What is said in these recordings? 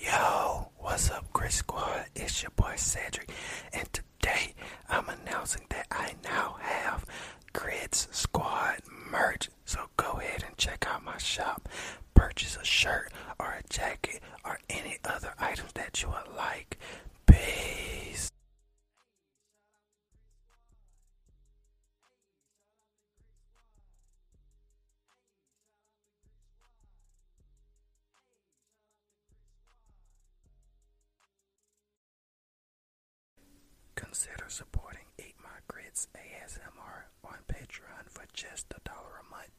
Yo, what's up, Grits Squad? It's your boy Cedric, and today I'm announcing that I now have Grits Squad merch. So go ahead and check out my shop. Purchase a shirt or a jacket or any other items that you would like. Peace. Consider supporting Eat My Grits ASMR on Patreon for just $1 a month.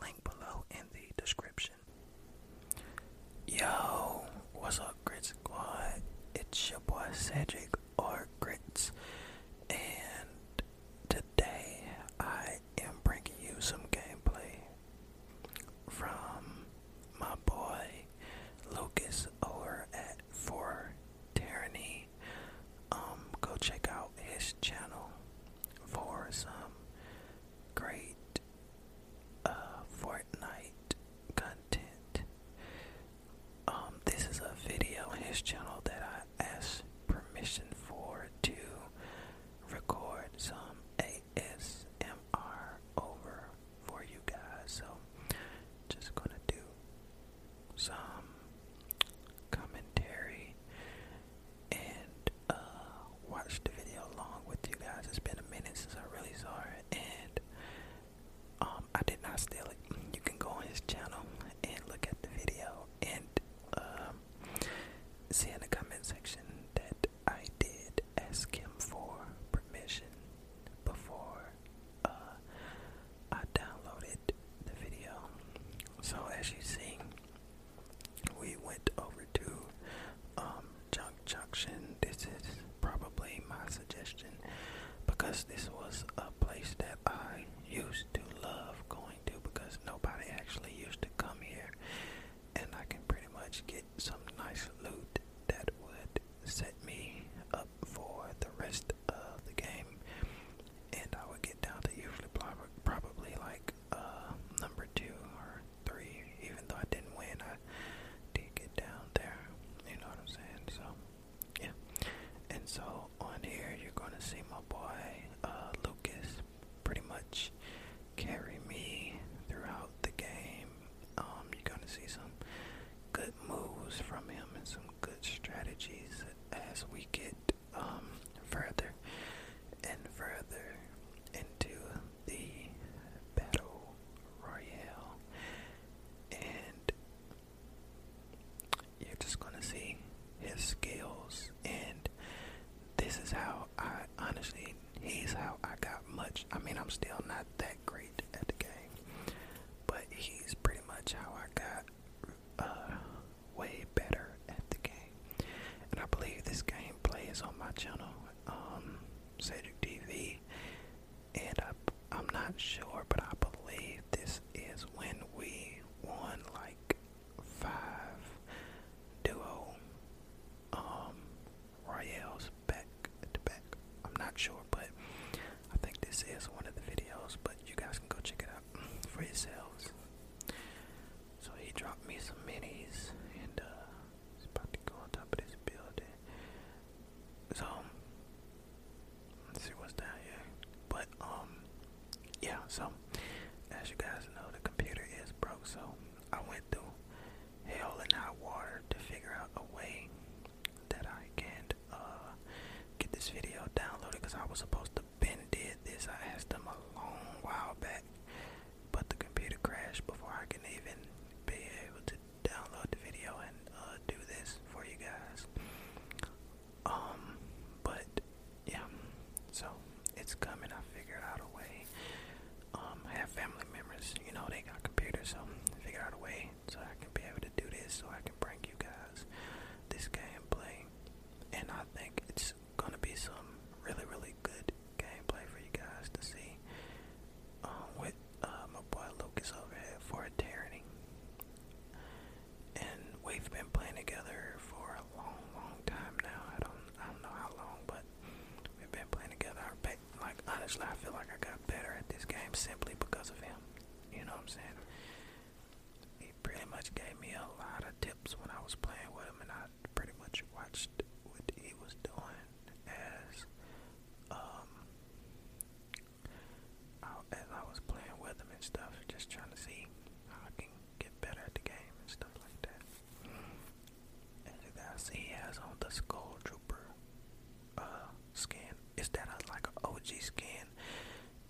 Link below in the description. Yo, what's up, Grits Squad? It's your boy Cedric, or Grits, and today I am bringing you some gameplay from my boy Lucas over at For Tyranny. Go check out his channel for some great Fortnite content. This is a video on his channel that I asked permission for to record some ASMR over for you guys. So just gonna do some commentary and watch the video along with you guys. It's been a minute since I really saw it, and I did not steal it. You can go on his channel and look at the video and see in the comment section that I did ask him for permission before I downloaded the video. So as you see, we went over to Junk Junction. This is probably my suggestion because this was a place that I used to love going to because nobody actually used to come here, and I can pretty much get some nice loot that would set me up for the rest of the game, and I would get down to usually probably like number 2 or 3. Even though I didn't win, I did get down there, you know what I'm saying? So yeah, and so on here you're gonna see my boy Lucas pretty much carry me throughout the game. You're gonna see some good moves from him and some good strategies as we get further and further into the battle royale, and you're just gonna see his skills. And this is how I honestly, he's how I got much. I mean, I'm still not that great at the game, but he's pretty much how I got way better at the game. And I believe this gameplay is on my channel, Cedric TV, and I'm not sure, but I believe this is when we won like 5 duo royales back to back. I'm not sure, but I think this is one of the videos, but you guys can go check it out for yourselves. So he dropped me some minis, and he's about to go on top of this building. So stuff, just trying to see how I can get better at the game and stuff like that. And you guys see he has on the Skull Trooper skin. Is that like an OG skin?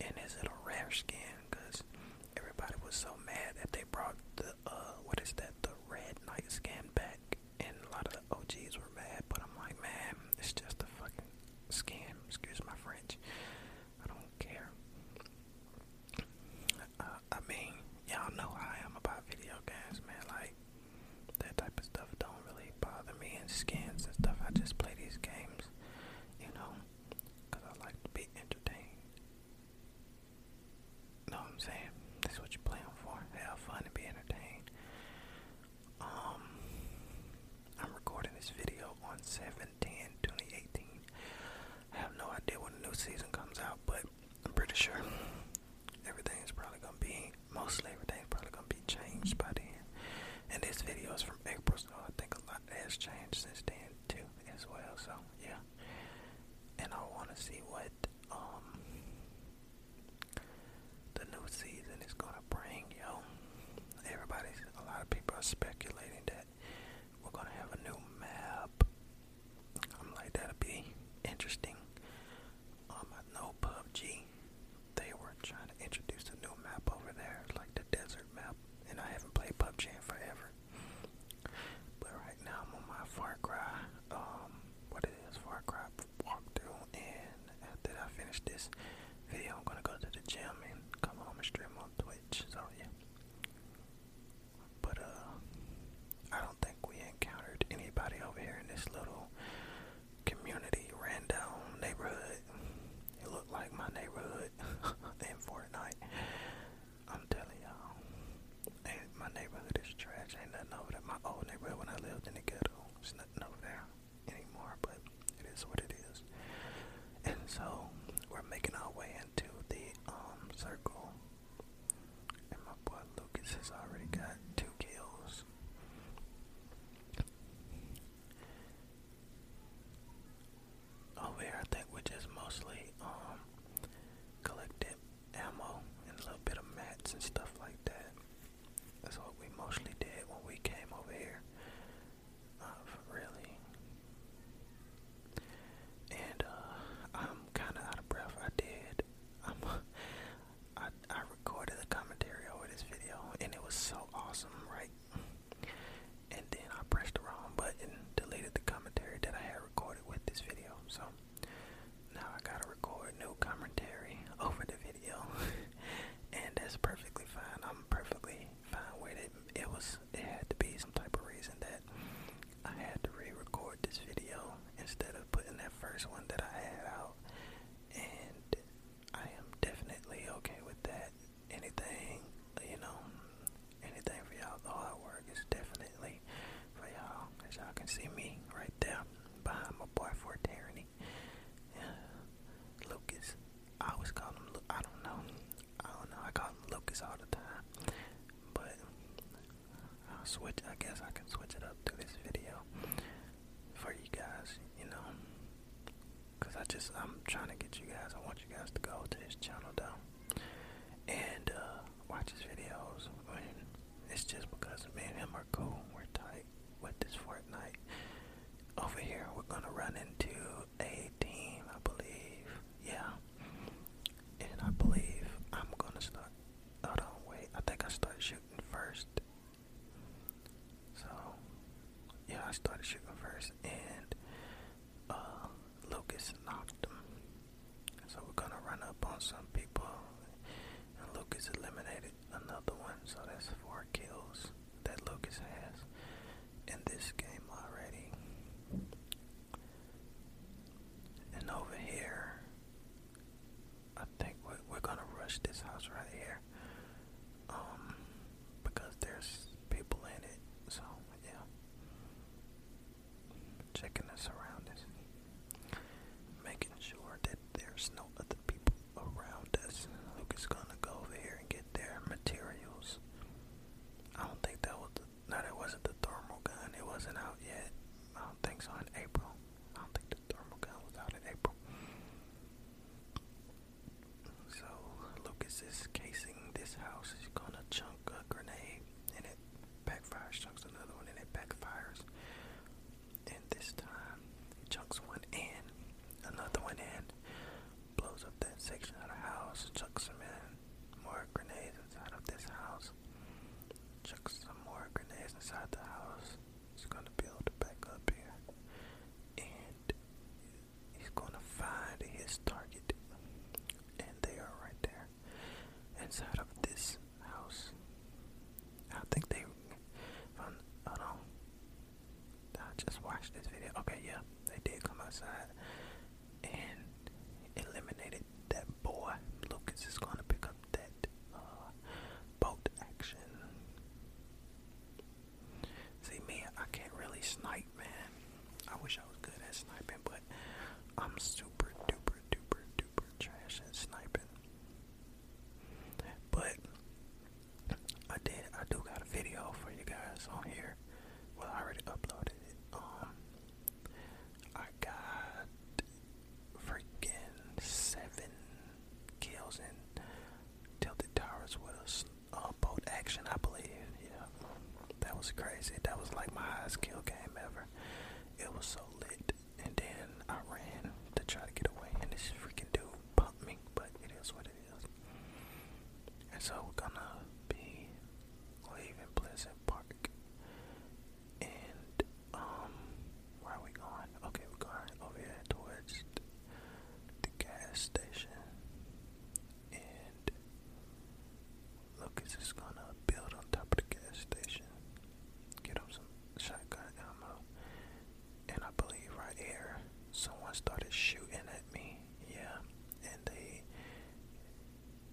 And is it a rare skin? Because everybody was so mad that they brought the, the Red Knight skin back. And a lot of the OGs were mad, but I'm like, man, it's just a fucking skin. Excuse my French. I don't care. I mean, y'all know how I am about video games, man. Like, that type of stuff don't really bother me, and skins and stuff. I just play these games, you know, because I like to be entertained. Know what I'm saying? That's what you're playing for. Have fun and be entertained. I'm recording this video on 7/10/2018. I have no idea when the new season comes out, but I'm pretty sure everything's probably gonna be changed by then. And this video is from April, so I think a lot has changed since then too as well, so yeah. And I wanna see what the new season is gonna bring, yo. A lot of people are speculating that we're gonna have a new map. I'm like, that'll be interesting. I know PUBG, they were trying to introduce a new map over there, like the desert map, and I haven't played PUBG in forever. But right now I'm on my Far Cry, Far Cry walkthrough, and after I finish this video, I'm gonna go to the gym and come home and stream on Twitch, so yeah. But I don't think we encountered anybody over here in this little community, random neighborhood. It looked like my neighborhood in Fortnite. I'm telling y'all, my neighborhood is trash. Ain't nothing over there. My old neighborhood when I lived in the ghetto, there's nothing over there anymore, but it is what it is. And so we're making our way into the circle, and my boy Lucas has already got 2 kills. Over here, I think we just mostly collected ammo and a little bit of mats and stuff like that. That's what we mostly did when we came over here, really. And I'm kind of out of breath. I recorded the commentary over this video, and it was so awesome, right? And then I pressed the wrong button, deleted the commentary that I had recorded with this video. So now I gotta record new commentary over the video, and that's perfectly fine. I'm perfectly fine with it. It had to be some type of reason that I had to re-record this video instead of putting that first one that I had out, and I am definitely okay with that. Anything for y'all, the hard work is definitely for y'all, as y'all can see me right there behind my boy for tyranny. Lucas, I always call him, I don't know, I call him Lucas all the time, but I'll switch, I guess I can switch it up through this video for you guys, you know, because I'm trying to get you guys, I want you guys to go to his channel though, and watch his videos. I mean, it's just because me and him are cool, we're tight with this Fortnite. Over here, we're gonna run into a team, I believe, yeah, and I believe I'm gonna start, hold on, wait, I think I started shooting first, so, yeah, I started shooting first, and, Lucas knocked him, so we're gonna run up on some people, and Lucas eliminated another one, so that's 4 kills that Lucas has in this game already. And over here, I think we're gonna rush this house right here, because there's people in it, so yeah, checking the surroundings, making sure that there's no other people around us. Luke is gonna go over here and get their materials. I don't think that was, no, that wasn't the watch this video. Okay, yeah, they did come outside and eliminated that boy. Lucas is going to pick up that boat action. See, me, I can't really snipe, man. I wish I was good at sniping, but I'm super duper duper duper trash at sniping. But I do got a video for you guys on here. Well, I already uploaded it. I got freaking 7 kills in Tilted Towers with a boat action, I believe. Yeah, that was crazy. That was like my highest kill game ever. It was so lit. And then I ran to try to get away, and this freaking dude bumped me. But it is what it is. And so we're gonna be leaving Pleasant Park. And where are we going? Okay, we're going over here towards the gas station. And Lucas is gonna build on top of the gas station, get him some shotgun ammo. And I believe right here, someone started shooting at me. Yeah, and they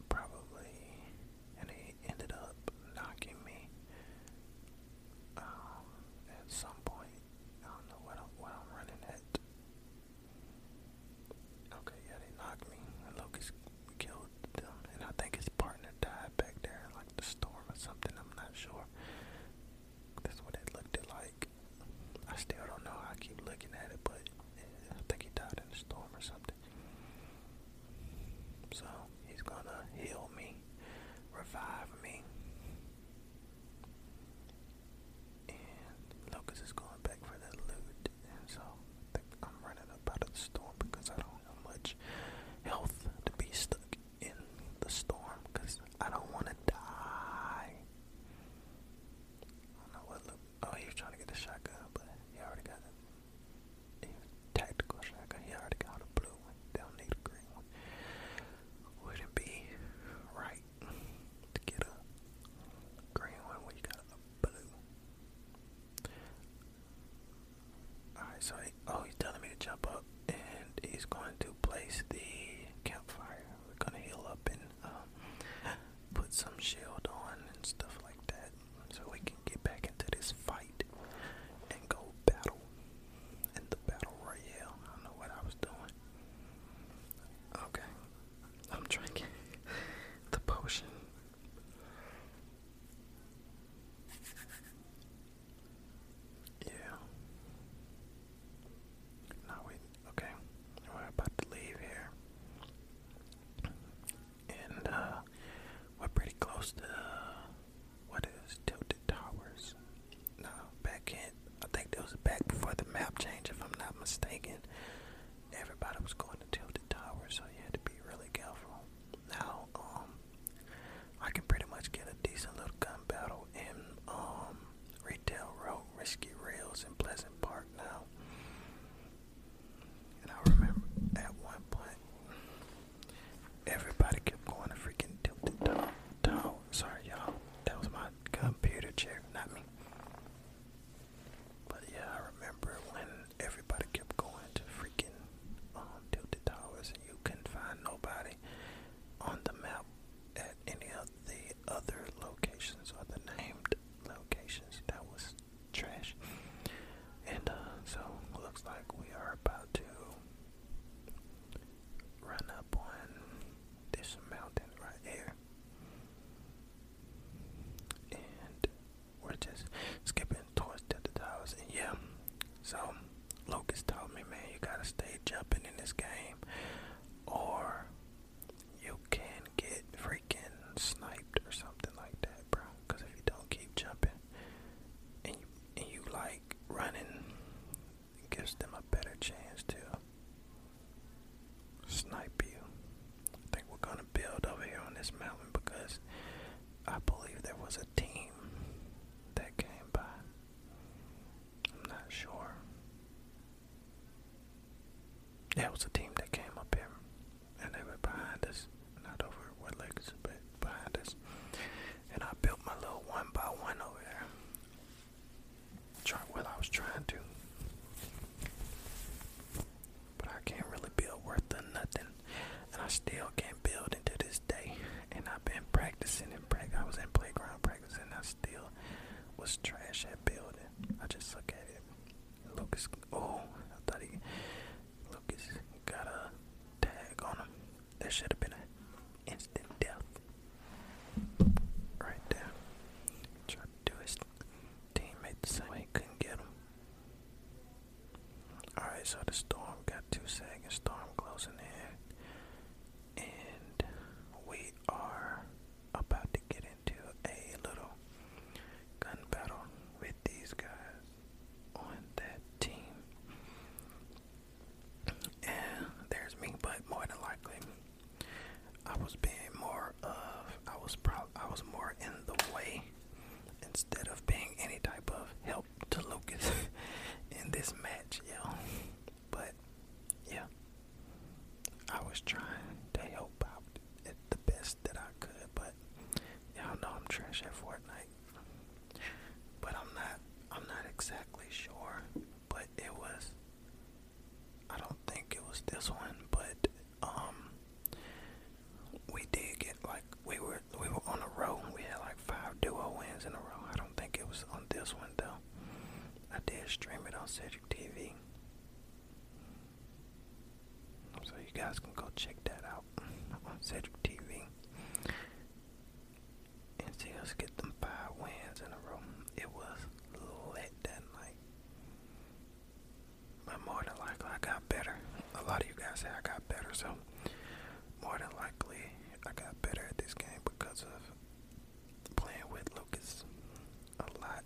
probably, and they ended up knocking me at some point. I don't know what I'm running at. Okay, yeah, they knocked me, and Lucas killed them, and I think his partner died back there in like the storm or something, I'm not sure. That's what it looked like. I still don't know, I keep looking at it, but I think he died in a storm or something. So, he's gonna heal me, revive me, and Lucas is going back for that loot, and so I think I'm running up out of the storm because I don't have much health to be stuck in the storm, because I don't want to die. I don't know what, oh, he was trying to get the shotgun, but he already got it. Tactical shotgun, he already got a blue one, they don't need a green one. Would it be right to get a green one when you got a blue? Alright, so he's telling me to jump up, and he's going to place the campfire. We're gonna heal up and put some shield on and stuff like that, so we can get back into this fight and go battle in the battle royale. I don't know what I was doing. Okay, I'm drinking the potion. Yeah. No, wait, okay. We're about to leave here. And we're pretty close to what is Tilted Towers. No, back in, I think that was back before the map change, if I'm not mistaken. Everybody was going to Tilted Towers, so you had to be really careful. Now, I can pretty much get a decent little gun battle in Retail Road, Risky Rails, and Pleasant Park now. And I remember at one point, everybody kept going to freaking Tilted Tower. Sorry, y'all. That was my computer chair, not me. But yeah, I remember when everybody kept going to freaking Tilted Towers, and you couldn't find nobody on the map at any of the other locations or the named locations. That was trash. And so looks like we are about to run up on this mountain right here, and we're just skipping towards Tilted Towers. And yeah, so Lucas told me, man, you gotta stay jumping in this game or you can get freaking sniped or something like that, bro, because if you don't keep jumping and you like running, it gives them a better chance to snipe you. I think we're gonna build over here on this mountain because I believe there was a team that came by. I'm not sure. Yeah, it was a team that came up here, and they were behind us. Not over what legs, but behind us. And I built my little 1x1 over there. Well, I was trying to. Anyway, so the storm got too sagging, storm closing in, and we are about to get into a little gun battle with these guys on that team. And there's me, but more than likely, I was more in the way instead of being any type of help to Lucas in this match, yo. But yeah, I was trying to help out at the best that I could, but y'all know I'm trash at Fortnite. But I'm not exactly sure, but it was, I don't think it was this one, but we did get, like, we were on a row. We had like 5 duo wins in a row. I don't think it was on this one though. I did stream it on Cedric TV, so you guys can go check that out on Cedric TV and see us get them 5 wins in a row. It was lit that night, but more than likely I got better. A lot of you guys say I got better, so more than likely I got better at this game because of playing with Lucas a lot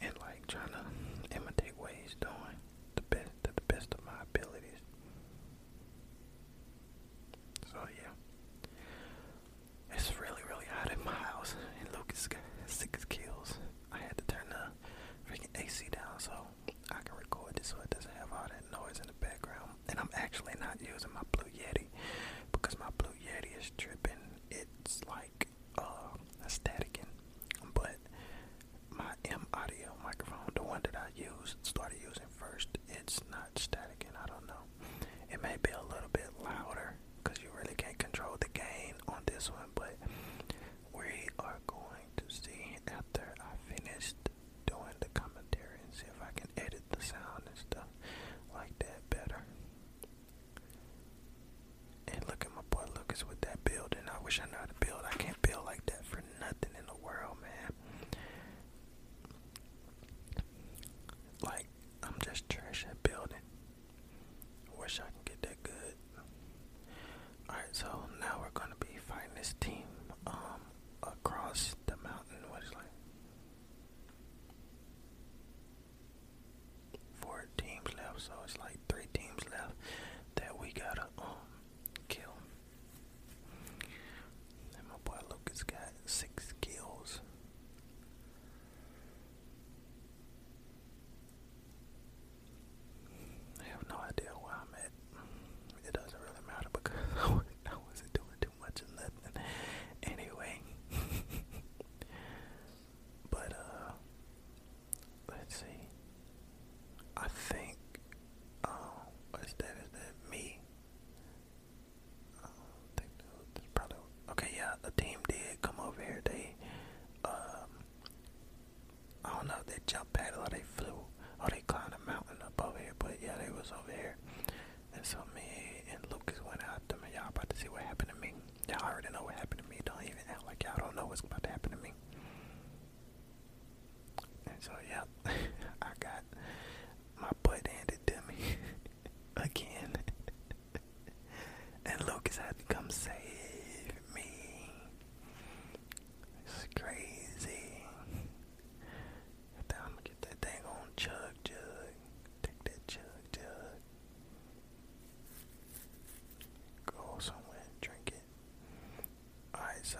and like trying to imitate what he's doing to the best of my abilities. So yeah, it's really, really hot in my house and Lucas got 6 kills. I had to turn the freaking AC down so I can record this so it doesn't have all that noise in the background. And I'm actually not using my Blue Yeti because my Blue Yeti is tripping. It's like a staticking, but my M Audio microphone, the one that I started using first, it's not staticking. I don't know. It may be a little bit louder because you really can't control the gain on this one, but we are going to see after I finished doing the commentary and see if I can edit the sound and stuff like that better. And look at my boy Lucas with that build, and I wish I knew how to build. I can't build like that for nothing in the world, man. Like, I'm just trash at building. I wish I can get that good. Alright, so now we're gonna be fighting this team across the mountain. What is it, like 4 teams left, so it's like 3 teams left that we gotta kill. And my boy Lucas got 6 kills. I have no idea where I'm at. It doesn't really matter because I wasn't doing too much of nothing anyway. But let's see. I think is that me? I don't think that's probably okay. Yeah, the team did come over here. They I don't know if they jumped paddle or they flew. Oh, they climbed a mountain up over here, but yeah, they was over here. And so me and Lucas went out to me. Y'all about to see what happened to me. Y'all already know what happened to me. Don't even act like y'all don't know what's about to happen to me. And so, yeah, I got my butt handed to me again. And Lucas had to come save me. It's crazy. I'm gonna get that thing on chug. Take that chug. Go somewhere and drink it. Alright, so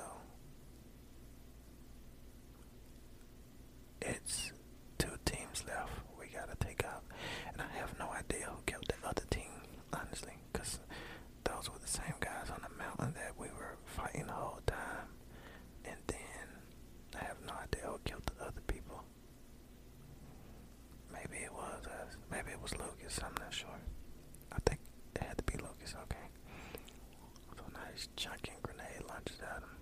it's 2 teams left we gotta take out. And I have no idea who killed the other team, honestly, because those were the same guys on the mountain that we were fighting the whole time. And then I have no idea who killed the other people. Maybe it was us. Maybe it was Lucas. I'm not sure. I think it had to be Lucas. Okay. So now he's chunking grenade launchers at him.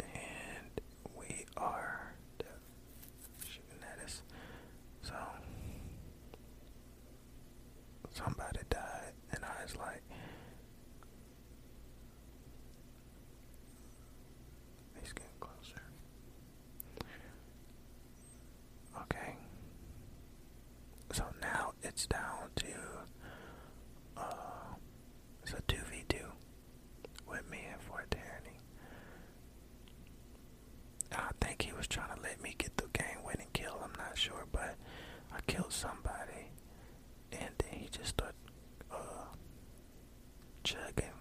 And we are shooting at us. So somebody died. And I was like, he's getting closer. Okay, killed somebody, and then he just started chugging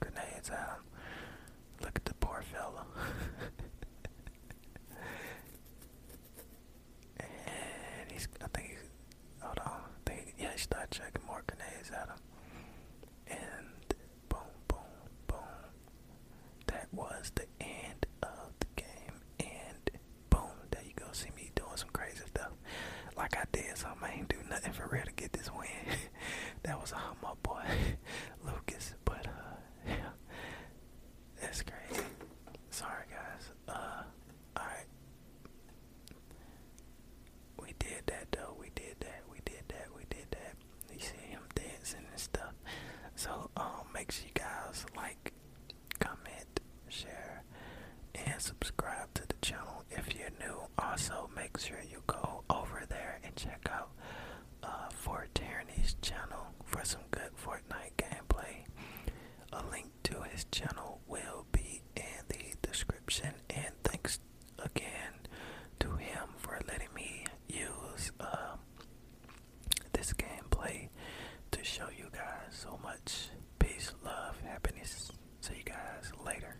grenades at him. Look at the poor fella. And he started chugging more grenades at him. And boom, boom, boom. That was the end of the game. And boom, there you go. See me doing some crazy stuff. Like I did something, I ain't do nothing for real to get this win. That was on my boy, Lucas. But, yeah. That's crazy. Sorry, guys. Alright. We did that, though. We did that. You see him dancing and stuff. So, make sure you guys like, comment, share, and subscribe to the channel if you're new. Also, make sure you go over there and check out Fort Tierney's channel for some good Fortnite gameplay. A link to his channel will be in the description. And thanks again to him for letting me use this gameplay to show you guys so much peace, love, happiness. See you guys later.